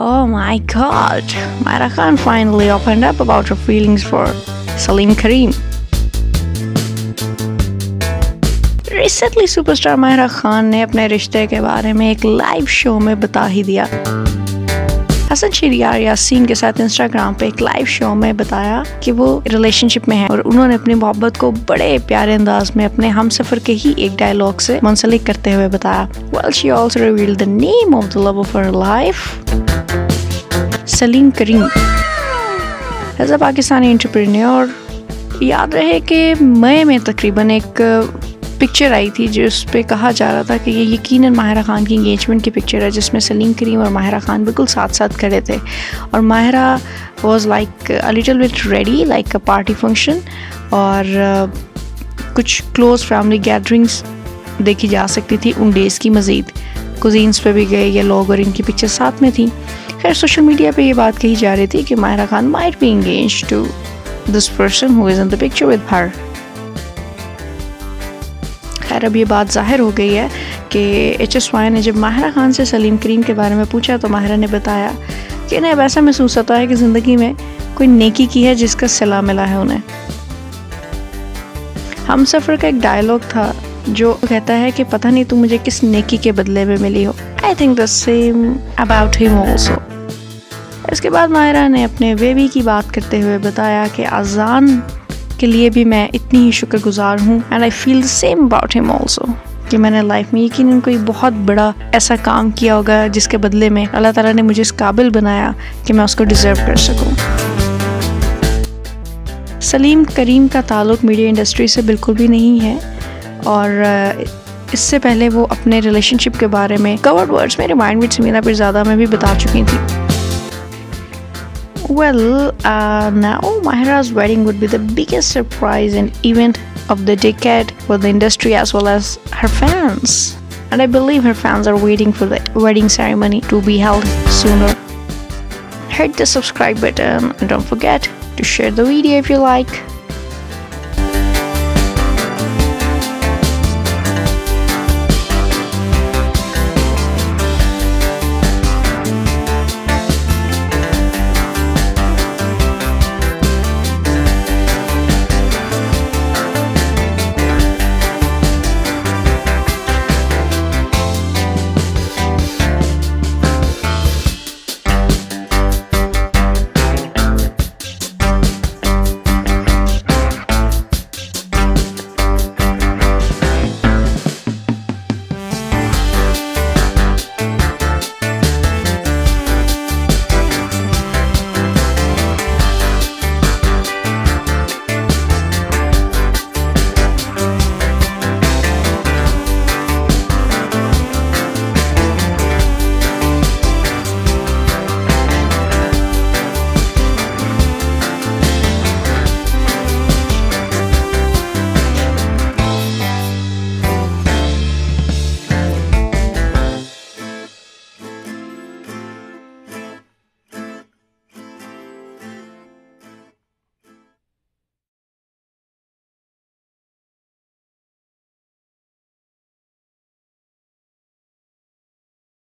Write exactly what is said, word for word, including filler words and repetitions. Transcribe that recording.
Oh my god, Mahira Khan finally opened up about her feelings for Salim Kareem. Recently super star Mahira Khan نے اپنے رشتے کے بارے میں ایک لائیو شو میں بتا ہی دیا۔ حسن شریار یاسین کے ساتھ انسٹاگرام پہ ایک لائیو شو میں بتایا کہ وہ ریلیشن شپ میں ہیں، اور انہوں نے اپنی محبت کو بڑے پیارے انداز میں اپنے ہم سفر کے ہی ایک ڈائیلاگ سے منسلک کرتے ہوئے بتایا۔ Well she also revealed the name of the love of her life, Salim cream. As a Pakistani entrepreneur, یاد رہے کہ مئی میں تقریباً ایک پکچر آئی تھی جس پہ کہا جا رہا تھا کہ یہ یقیناً ماہرہ خان کی انگیجمنٹ کی پکچر ہے، جس میں سلیم کریم اور ماہرہ خان بالکل ساتھ ساتھ کھڑے تھے، اور Mahira was like a little bit ready like a party function, اور کچھ کلوز فیملی گیدرنگس دیکھی جا سکتی تھی ان ڈیز کی۔ مزید کزینس پہ بھی گئے یہ لوگ اور ان کی پکچر ساتھ میں تھیں۔ خیر، سوشل میڈیا پہ یہ بات کہی جا رہی تھی کہ Mahira Khan might be engage to this person who is in the picture with her. خیر، اب یہ بات ظاہر ہو گئی ہے کہ ایچ ایس وائی نے جب ماہرہ خان سے سلیم کریم کے بارے میں پوچھا تو ماہرہ نے بتایا کہ انہیں اب ایسا محسوس ہوتا ہے کہ زندگی میں کوئی نیکی کی ہے جس کا صلہ ملا ہے انہیں۔ ہم سفر کا ایک ڈائیلاگ تھا جو کہتا ہے کہ پتہ نہیں تو مجھے کس نیکی کے بدلے میں ملی ہو۔ I think the same about him also. اس کے بعد ماہرہ نے اپنے بیبی کی بات کرتے ہوئے بتایا کہ اذان کے لیے بھی میں اتنی ہی شکر گزار ہوں، and I feel same about him also, کہ میں نے لائف میں یقیناً کوئی بہت بڑا ایسا کام کیا ہوگا جس کے بدلے میں اللہ تعالیٰ نے مجھے اس قابل بنایا کہ میں اس کو ڈیزرو کر سکوں۔ سلیم کریم کا تعلق میڈیا انڈسٹری سے بالکل بھی نہیں ہے، اور اس سے پہلے وہ اپنے ریلیشن شپ کے بارے میں کورڈ ورڈز میں ریمائنڈ وتھ سمینا پر زیادہ میں بھی بتا چکی تھی۔ Well, uh, now Mahira's wedding would be the biggest surprise and event of the decade for the industry as well as her fans. And I believe her fans are waiting for the wedding ceremony to be held sooner. Hit the subscribe button and don't forget to share the video if you like.